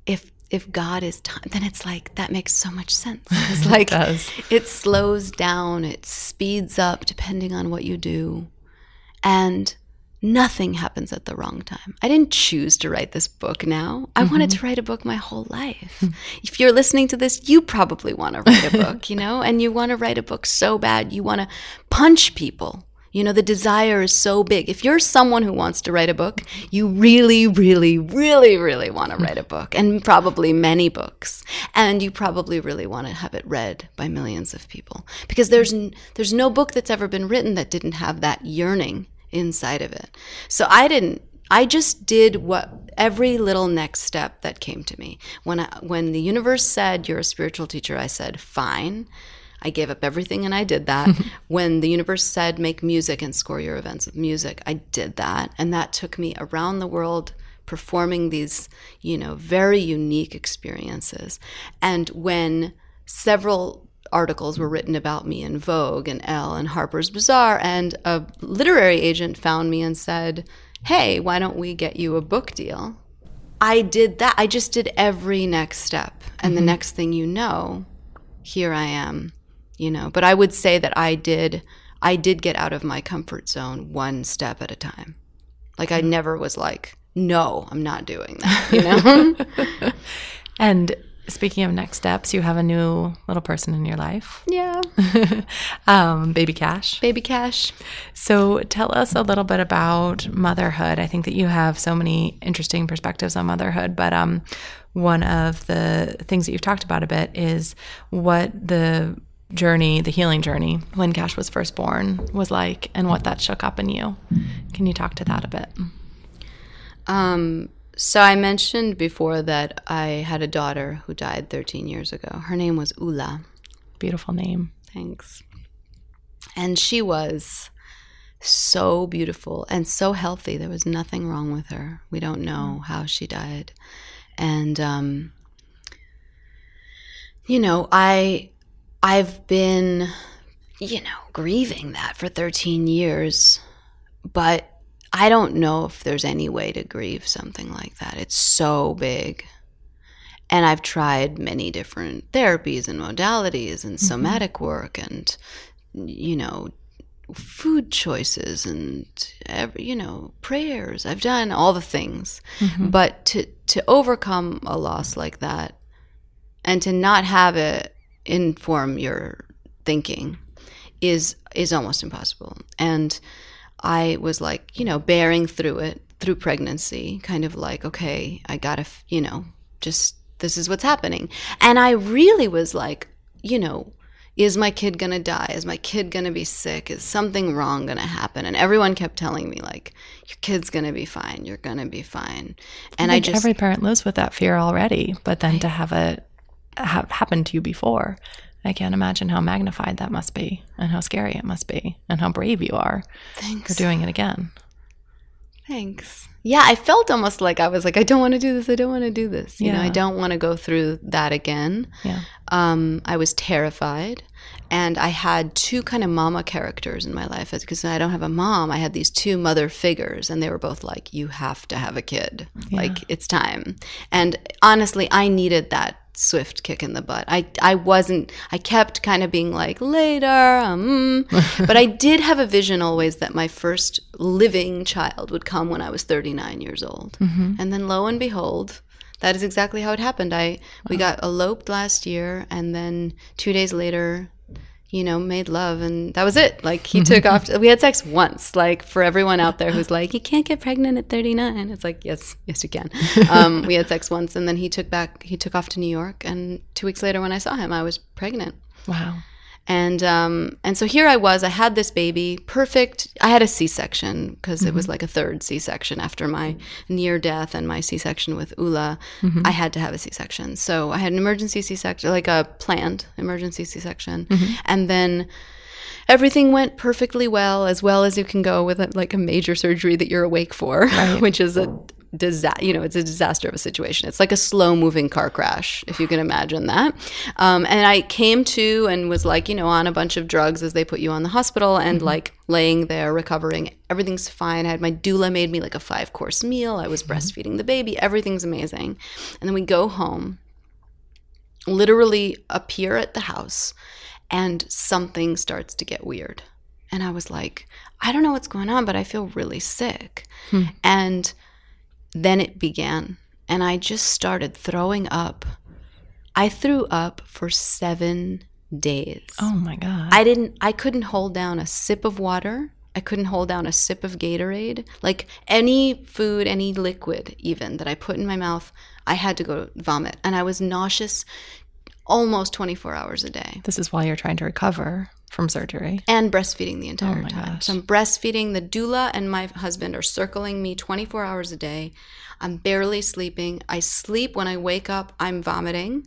if if God is time, then it's like, that makes so much sense. It's like, it does. It slows down, it speeds up depending on what you do. And... nothing happens at the wrong time. I didn't choose to write this book now. I mm-hmm. wanted to write a book my whole life. Mm-hmm. If you're listening to this, you probably want to write a book, you know, and you want to write a book so bad. You want to punch people. You know, the desire is so big. If you're someone who wants to write a book, you really, really, really, really want to write a book, and probably many books. And you probably really want to have it read by millions of people, because there's n- there's no book that's ever been written that didn't have that yearning inside of it. So I didn't, I just did what every little next step that came to me. When I, when the universe said, you're a spiritual teacher, I said, fine. I gave up everything and I did that. When the universe said, make music and score your events with music, I did that. And that took me around the world performing these, you know, very unique experiences. And when several articles were written about me in Vogue and Elle and Harper's Bazaar, and a literary agent found me and said, hey, why don't we get you a book deal? I did that. I just did every next step. And mm-hmm. the next thing you know, here I am, you know. But I would say that I did, I did get out of my comfort zone one step at a time. Like I never was like, no, I'm not doing that, you know? And speaking of next steps, you have a new little person in your life. Yeah. um, Baby Cash. Baby Cash. So tell us a little bit about motherhood. I think that you have so many interesting perspectives on motherhood, but um, one of the things that you've talked about a bit is what the journey, the healing journey, when Cash was first born was like, and what that shook up in you. Can you talk to that a bit? Um. So I mentioned before that I had a daughter who died thirteen years ago. Her name was Ula. Beautiful name. Thanks. And she was so beautiful and so healthy. There was nothing wrong with her. We don't know how she died. And, um, you know, I, I've been, you know, grieving that for thirteen years, but I don't know if there's any way to grieve something like that. It's so big. And I've tried many different therapies and modalities and mm-hmm. somatic work and, you know, food choices and, every, you know, prayers. I've done all the things. Mm-hmm. But to, to overcome a loss like that and to not have it inform your thinking is is almost impossible. And I was like, you know, bearing through it, through pregnancy, kind of like, okay, I gotta, you know, just, this is what's happening. And I really was like, you know, is my kid gonna die? Is my kid gonna be sick? Is something wrong gonna happen? And everyone kept telling me, like, your kid's gonna be fine. You're gonna be fine. And I, I just... every parent lives with that fear already, but then to have it ha- happen to you before, I can't imagine how magnified that must be, and how scary it must be, and how brave you are Thanks. For doing it again. Thanks. Yeah, I felt almost like I was like, I don't want to do this. I don't want to do this. You yeah. know, I don't want to go through that again. Yeah. Um, I was terrified. And I had two kind of mama characters in my life. Because I don't have a mom. I had these two mother figures. And they were both like, you have to have a kid. Yeah. Like, it's time. And honestly, I needed that swift kick in the butt. I I wasn't, I kept kind of being like, later, um. But I did have a vision always that my first living child would come when I was thirty-nine years old. Mm-hmm. And then lo and behold, that is exactly how it happened. I we wow. got eloped last year, and then two days later, you know, made love, and that was it. Like, he took off. We had sex once. Like, for everyone out there who's like, you can't get pregnant at thirty-nine. It's like, yes, yes, you can. Um, we had sex once, and then he took back. He took off to New York, and two weeks later, when I saw him, I was pregnant. Wow. And um, and so here I was. I had this baby, perfect. I had a C-section because mm-hmm. it was like a third C-section after my near death and my C-section with Ula. Mm-hmm. I had to have a C-section, so I had an emergency C-section, like a planned emergency C-section, mm-hmm. and then everything went perfectly well, as well as you can go with a, like a major surgery that you're awake for, right. which is a disaster. You know, it's a disaster of a situation. It's like a slow-moving car crash, if you can imagine that. Um, and I came to and was like, you know, on a bunch of drugs as they put you on the hospital and mm-hmm. like laying there recovering. Everything's fine. I had my doula made me like a five-course meal. I was mm-hmm. breastfeeding the baby. Everything's amazing. And then we go home, literally appear at the house, and something starts to get weird. And I was like, I don't know what's going on, but I feel really sick. Hmm. And then it began. And I just started throwing up. I threw up for seven days. Oh, my God. I didn't, I couldn't hold down a sip of water. I couldn't hold down a sip of Gatorade. Like, any food, any liquid even that I put in my mouth, I had to go vomit. And I was nauseous almost twenty-four hours a day. This is while you're trying to recover from surgery. And breastfeeding the entire oh my time. Gosh. So I'm breastfeeding. The doula and my husband are circling me twenty-four hours a day. I'm barely sleeping. I sleep. When I wake up, I'm vomiting.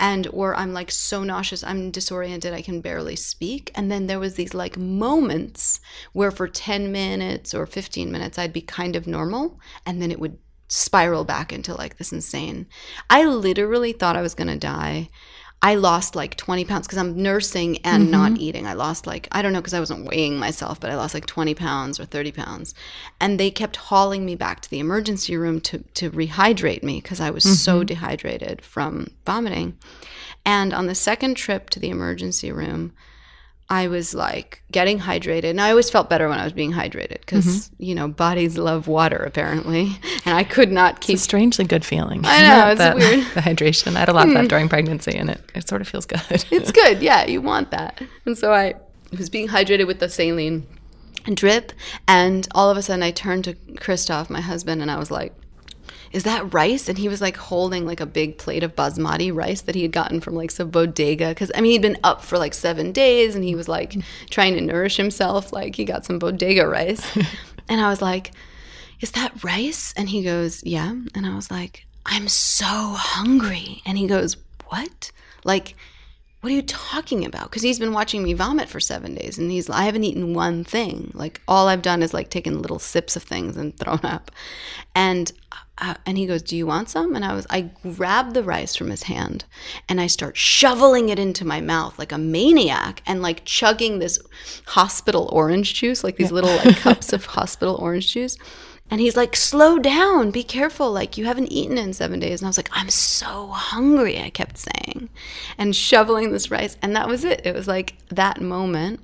And or I'm like so nauseous, I'm disoriented, I can barely speak. And then there was these like moments where for ten minutes or fifteen minutes, I'd be kind of normal. And then it would spiral back into like this insane. I literally thought I was going to die. I lost like twenty pounds because I'm nursing and mm-hmm. not eating. I lost like, I don't know, because I wasn't weighing myself, but I lost like twenty pounds or thirty pounds. And they kept hauling me back to the emergency room to, to rehydrate me because I was mm-hmm. so dehydrated from vomiting. And on the second trip to the emergency room, I was like getting hydrated, and I always felt better when I was being hydrated because, mm-hmm. you know, bodies love water apparently, and I could not keep... It's a strangely good feeling. I know, it's that, weird. The hydration. I had a lot of that during pregnancy, and it, it sort of feels good. It's good, yeah, you want that. And so I was being hydrated with the saline drip, and all of a sudden I turned to Christoph, my husband, and I was like, is that rice? And he was like holding like a big plate of basmati rice that he had gotten from like some bodega. Because I mean, he'd been up for like seven days and he was like trying to nourish himself. Like he got some bodega rice. And I was like, is that rice? And he goes, yeah. And I was like, I'm so hungry. And he goes, what? Like, what are you talking about? Because he's been watching me vomit for seven days. And he's like, I haven't eaten one thing. Like all I've done is like taken little sips of things and thrown up. And Uh, and he goes, do you want some? And I was, I grabbed the rice from his hand and I start shoveling it into my mouth like a maniac and like chugging this hospital orange juice, like these yeah. little like cups of hospital orange juice. And he's like, slow down, be careful. Like, you haven't eaten in seven days. And I was like, I'm so hungry, I kept saying, and shoveling this rice. And that was it. It was like that moment.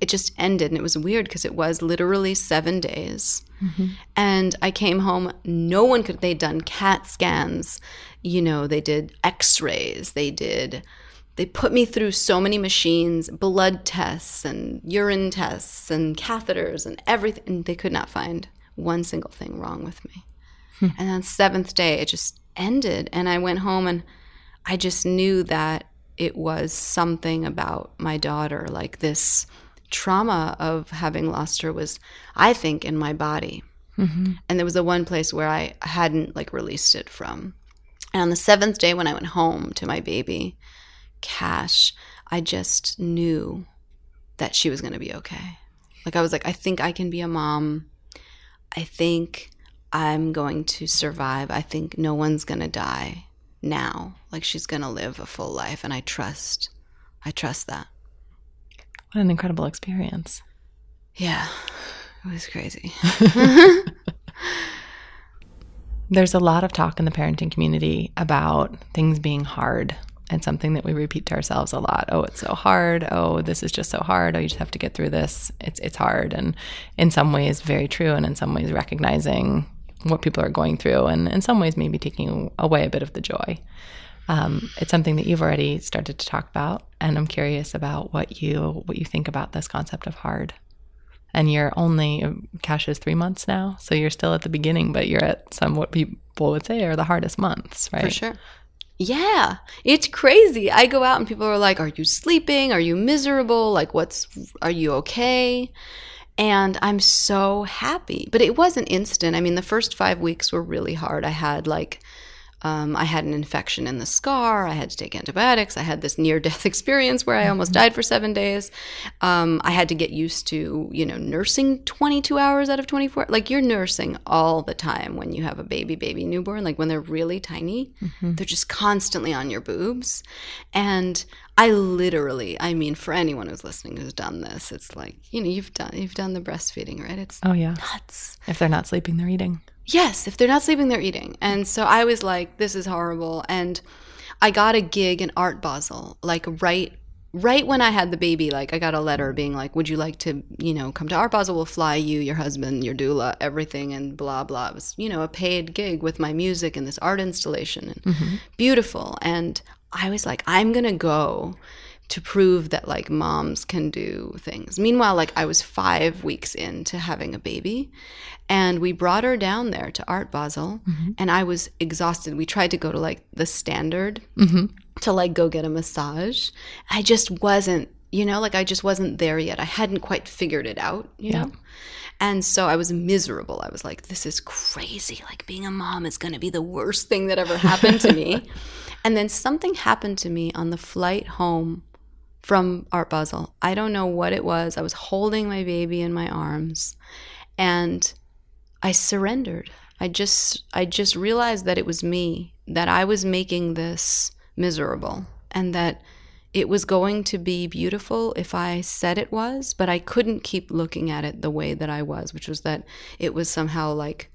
It just ended, and it was weird because it was literally seven days. Mm-hmm. And I came home. No one could – they'd done CAT scans. You know, they did x-rays. They did – they put me through so many machines, blood tests and urine tests and catheters and everything. And they could not find one single thing wrong with me. Hmm. And on the seventh day, it just ended. And I went home, and I just knew that it was something about my daughter, like this – trauma of having lost her was, I think, in my body. Mm-hmm. And there was the one place where I hadn't like released it from. And on the seventh day when I went home to my baby, Cash, I just knew that she was going to be okay. Like I was like, I think I can be a mom. I think I'm going to survive. I think no one's going to die now. Like, she's going to live a full life. And I trust, I trust that. What an incredible experience. Yeah, it was crazy. There's a lot of talk in the parenting community about things being hard, and something that we repeat to ourselves a lot. Oh, it's so hard. Oh, this is just so hard. Oh, you just have to get through this. It's it's hard. And in some ways, very true. And in some ways, recognizing what people are going through. And in some ways, maybe taking away a bit of the joy. Um, it's something that you've already started to talk about. And I'm curious about what you what you think about this concept of hard. And you're only, Cash is three months now. So you're still at the beginning, but you're at some what people would say are the hardest months, right? For sure. Yeah, it's crazy. I go out and people are like, are you sleeping? Are you miserable? Like, what's, are you okay? And I'm so happy. But it wasn't instant. I mean, the first five weeks were really hard. I had like, um, I had an infection in the scar. I had to take antibiotics. I had this near-death experience where I almost died for seven days. Um, I had to get used to, you know, nursing twenty-two hours out of twenty-four. Like, you're nursing all the time when you have a baby, baby, newborn. Like, when they're really tiny, mm-hmm. they're just constantly on your boobs. And I literally, I mean, for anyone who's listening who's done this, it's like, you know, you've done you've done the breastfeeding, right? It's oh, yeah. nuts. If they're not sleeping, they're eating. Yes, if they're not sleeping, they're eating. And so I was like, this is horrible. And I got a gig in Art Basel, like right right when I had the baby. Like, I got a letter being like, would you like to, you know, come to Art Basel? We'll fly you, your husband, your doula, everything, and blah, blah. It was, you know, a paid gig with my music and this art installation. And mm-hmm. beautiful. And I was like, I'm going to go to prove that, like, moms can do things. Meanwhile, like, I was five weeks into having a baby, and we brought her down there to Art Basel, mm-hmm. and I was exhausted. We tried to go to, like, the Standard mm-hmm. to, like, go get a massage. I just wasn't, you know, like, I just wasn't there yet. I hadn't quite figured it out, you yeah. know? And so I was miserable. I was like, this is crazy. Like, being a mom is going to be the worst thing that ever happened to me. And then something happened to me on the flight home from Art Basel. I don't know what it was. I was holding my baby in my arms, and I surrendered. I just I just realized that it was me, that I was making this miserable, and that it was going to be beautiful if I said it was, but I couldn't keep looking at it the way that I was, which was that it was somehow like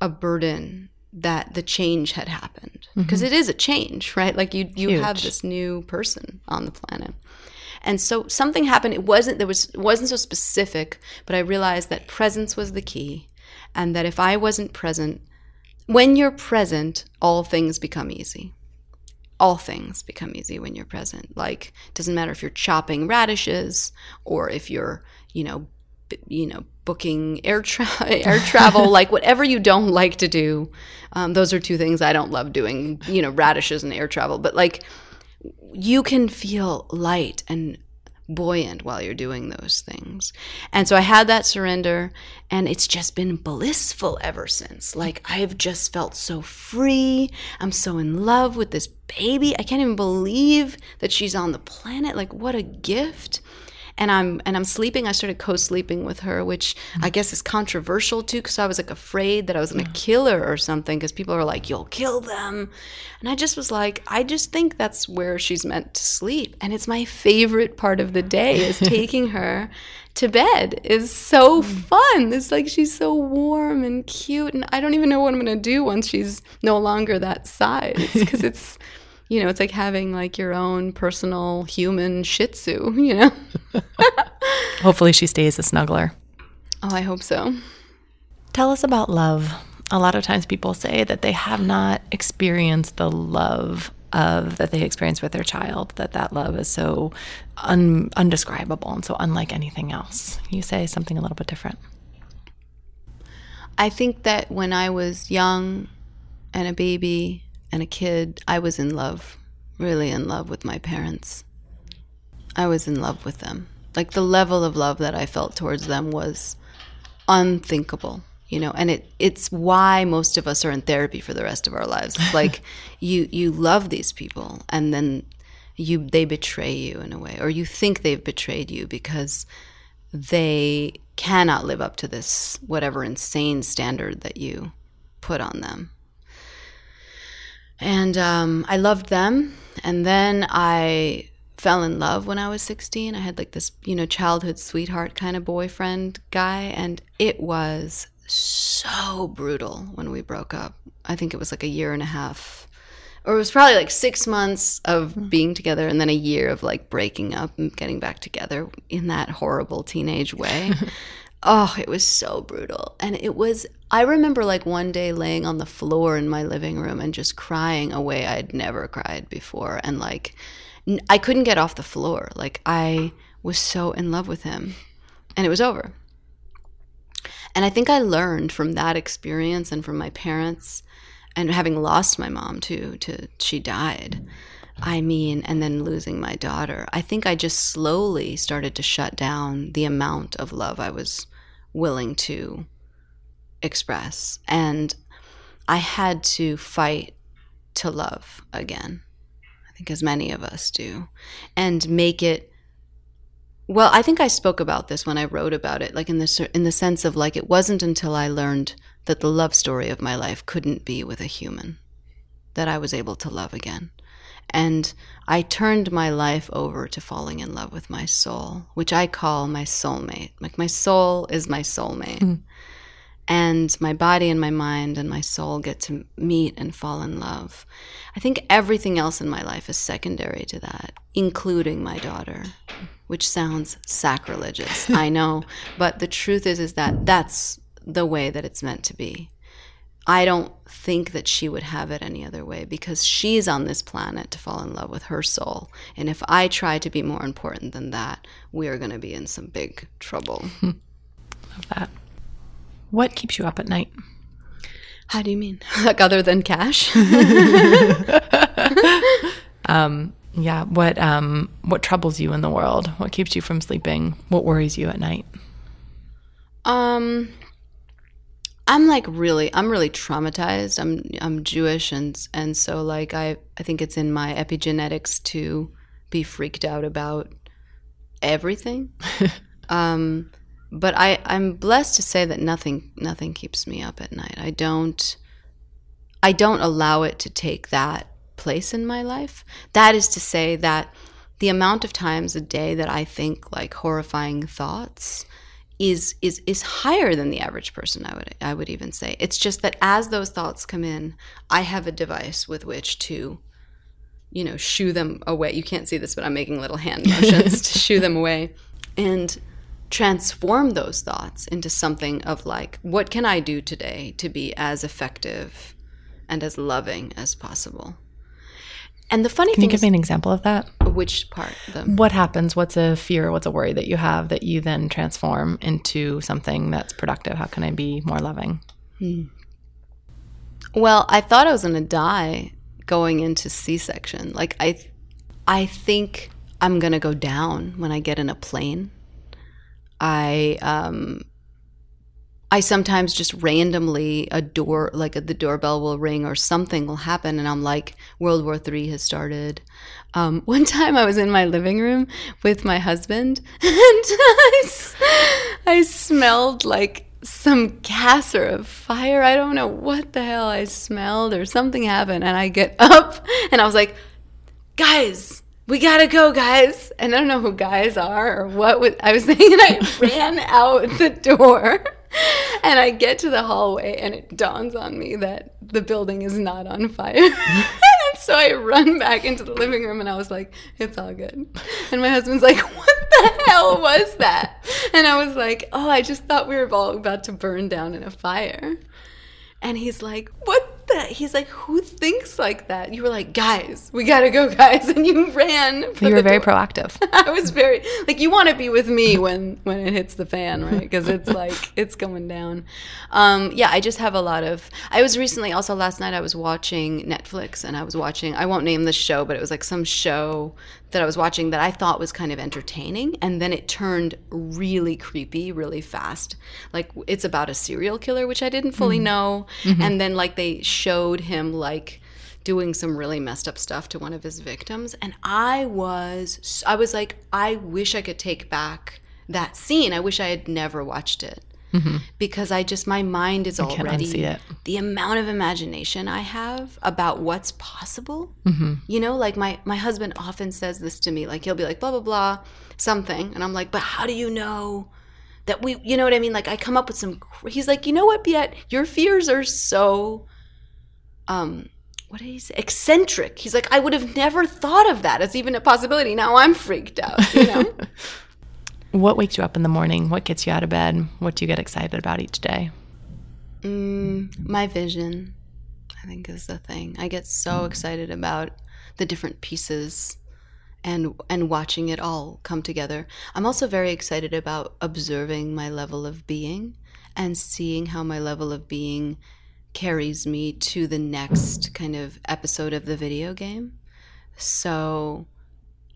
a burden that the change had happened, because mm-hmm. it is a change, right? Like, you you Huge. Have this new person on the planet. And so something happened. It wasn't there was it wasn't so specific, but I realized that presence was the key, and that if I wasn't present, when you're present, all things become easy. All things become easy when you're present. Like, it doesn't matter if you're chopping radishes or if you're, you know, b- you know, booking air, tra- air travel, like, whatever you don't like to do. Um, those are two things I don't love doing, you know, radishes and air travel. But, like, you can feel light and buoyant while you're doing those things. And so I had that surrender, and it's just been blissful ever since. Like, I've just felt so free. I'm so in love with this baby. I can't even believe that she's on the planet. Like, what a gift. And I'm and I'm sleeping. I started co-sleeping with her, which I guess is controversial too, because I was like afraid that I was going to kill her or something, because people are like, you'll kill them. And I just was like, I just think that's where she's meant to sleep. And it's my favorite part of the day, is taking her to bed is so fun. It's like, she's so warm and cute. And I don't even know what I'm going to do once she's no longer that size, because it's... You know, it's like having, like, your own personal human shih tzu, you know? Hopefully she stays a snuggler. Oh, I hope so. Tell us about love. A lot of times people say that they have not experienced the love of that they experienced with their child, that that love is so un- undescribable and so unlike anything else. You say something a little bit different. I think that when I was young and a baby... and a kid, I was in love, really in love with my parents. I was in love with them. Like, the level of love that I felt towards them was unthinkable, you know, and it it's why most of us are in therapy for the rest of our lives. It's like, you you love these people, and then you they betray you in a way, or you think they've betrayed you because they cannot live up to this whatever insane standard that you put on them. And um, I loved them. And then I fell in love when I was sixteen. I had like this, you know, childhood sweetheart kind of boyfriend guy. And it was so brutal when we broke up. I think it was like a year and a half. Or it was probably like six months of mm-hmm. being together and then a year of like breaking up and getting back together in that horrible teenage way. Oh, it was so brutal. And it was, I remember like one day laying on the floor in my living room and just crying a way I'd never cried before. And like, I couldn't get off the floor. Like I was so in love with him and it was over. And I think I learned from that experience and from my parents. And having lost my mom, too, to she died, I mean, and then losing my daughter, I think I just slowly started to shut down the amount of love I was willing to express. And I had to fight to love again, I think as many of us do, and make it, well, I think I spoke about this when I wrote about it, like in the, in the sense of like it wasn't until I learned that the love story of my life couldn't be with a human, that I was able to love again. And I turned my life over to falling in love with my soul, which I call my soulmate. Like my soul is my soulmate. Mm-hmm. And my body and my mind and my soul get to meet and fall in love. I think everything else in my life is secondary to that, including my daughter, which sounds sacrilegious, I know. But the truth is, is that that's the way that it's meant to be. I don't think that she would have it any other way because she's on this planet to fall in love with her soul. And if I try to be more important than that, we are going to be in some big trouble. Love that. What keeps you up at night? How do you mean? Like other than cash? um, yeah. What, um, what troubles you in the world? What keeps you from sleeping? What worries you at night? Um... I'm like really, I'm really traumatized. I'm I'm Jewish, and and so like I, I think it's in my epigenetics to be freaked out about everything. um, but I I'm blessed to say that nothing nothing keeps me up at night. I don't I don't allow it to take that place in my life. That is to say that the amount of times a day that I think like horrifying thoughts is is is higher than the average person, I would I would even say. It's just that as those thoughts come in, I have a device with which to, you know, shoo them away. You can't see this, but I'm making little hand motions to shoo them away and transform those thoughts into something of like, what can I do today to be as effective and as loving as possible? And the funny thing is, can you give me an example of that? Which part? The- what happens? What's a fear? What's a worry that you have that you then transform into something that's productive? How can I be more loving? Hmm. Well, I thought I was going to die going into C-section. Like I, I think I'm going to go down when I get in a plane. I, um, I sometimes just randomly a door, like the doorbell will ring or something will happen, and I'm like, World War Three has started. Um, one time I was in my living room with my husband, and I, I smelled like some casser of fire. I don't know what the hell I smelled, or something happened, and I get up, and I was like, guys, we gotta go, guys. And I don't know who guys are or what was, I was thinking, and I ran out the door. And I get to the hallway, and it dawns on me that the building is not on fire. And so I run back into the living room, and I was like, it's all good. And my husband's like, what the hell was that? And I was like, oh, I just thought we were all about to burn down in a fire. And he's like, what the? He's like, who thinks like that? You were like, guys, we got to go, guys. And you ran. You were very door. proactive. I was very, like, you want to be with me when, when it hits the fan, right? Because it's like, it's going down. Um, yeah, I just have a lot of, I was recently, also last night I was watching Netflix, and I was watching, I won't name the show, but it was like some show that I was watching that I thought was kind of entertaining. And then it turned really creepy, really fast. Like it's about a serial killer, which I didn't fully mm-hmm. know. Mm-hmm. And then like they showed him like doing some really messed up stuff to one of his victims. And I was, I was like, I wish I could take back that scene, I wish I had never watched it. Mm-hmm. Because I just, my mind is I already, see it. The amount of imagination I have about what's possible, mm-hmm. you know, like my, my husband often says this to me, like he'll be like, blah, blah, blah, something. And I'm like, but how do you know that we, you know what I mean? Like I come up with some, he's like, you know what, Biet, your fears are so, um, what did he say? Eccentric. He's like, I would have never thought of that as even a possibility. Now I'm freaked out, you know? What wakes you up in the morning? What gets you out of bed? What do you get excited about each day? Mm, my vision, I think, is the thing. I get so mm. excited about the different pieces and and watching it all come together. I'm also very excited about observing my level of being and seeing how my level of being carries me to the next kind of episode of the video game. So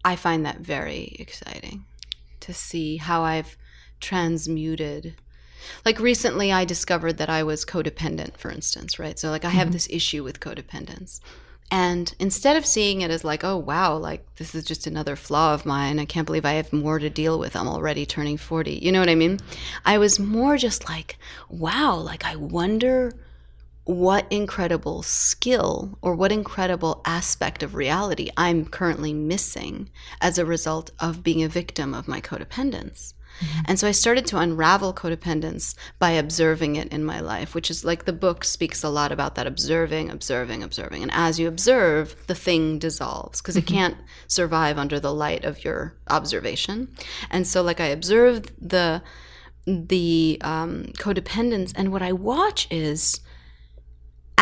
I find that very exciting. To see how I've transmuted. Like recently I discovered that I was codependent, for instance, right? So like I have mm-hmm. this issue with codependence. And instead of seeing it as like, oh, wow, like this is just another flaw of mine. I can't believe I have more to deal with. I'm already turning forty. You know what I mean? I was more just like, wow, like I wonder what incredible skill or what incredible aspect of reality I'm currently missing as a result of being a victim of my codependence. Mm-hmm. And so I started to unravel codependence by observing it in my life, which is like the book speaks a lot about that, observing, observing, observing. And as you observe, the thing dissolves because mm-hmm. it can't survive under the light of your observation. And so like I observed the, the um, codependence, and what I watch is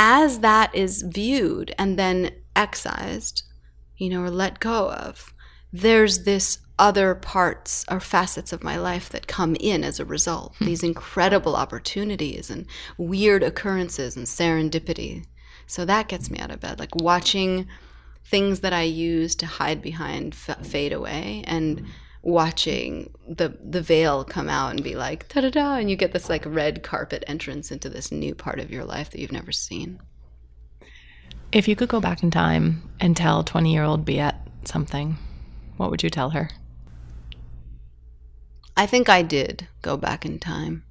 as that is viewed and then excised, you know, or let go of, there's this other parts or facets of my life that come in as a result. Hmm. These incredible opportunities and weird occurrences and serendipity. So that gets me out of bed, like watching things that I use to hide behind f- fade away and watching the the veil come out and be like, ta-da-da, and you get this like red carpet entrance into this new part of your life that you've never seen. If you could go back in time and tell twenty-year-old Biet something, what would you tell her? I think I did go back in time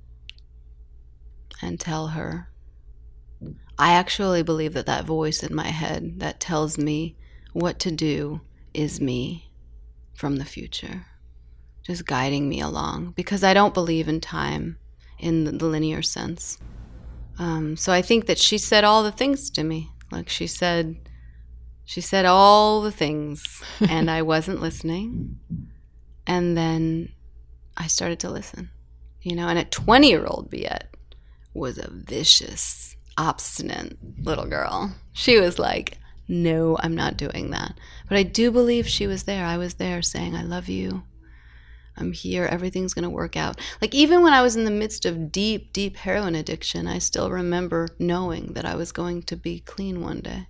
and tell her. I actually believe that that voice in my head that tells me what to do is me from the future. Just guiding me along, because I don't believe in time in the linear sense. Um, so I think that she said all the things to me. Like she said, she said all the things and I wasn't listening. And then I started to listen, you know, and at twenty-year-old Biet was a vicious, obstinate little girl. She was like, no, I'm not doing that. But I do believe she was there. I was there saying, I love you. I'm here, everything's gonna work out. Like even when I was in the midst of deep, deep heroin addiction, I still remember knowing that I was going to be clean one day.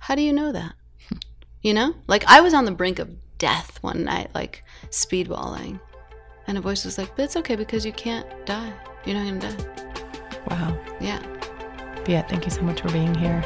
How do you know that? You know? Like I was on the brink of death one night, like speedballing. And a voice was like, but it's okay because you can't die. You're not gonna die. Wow. Yeah. Biet, thank you so much for being here.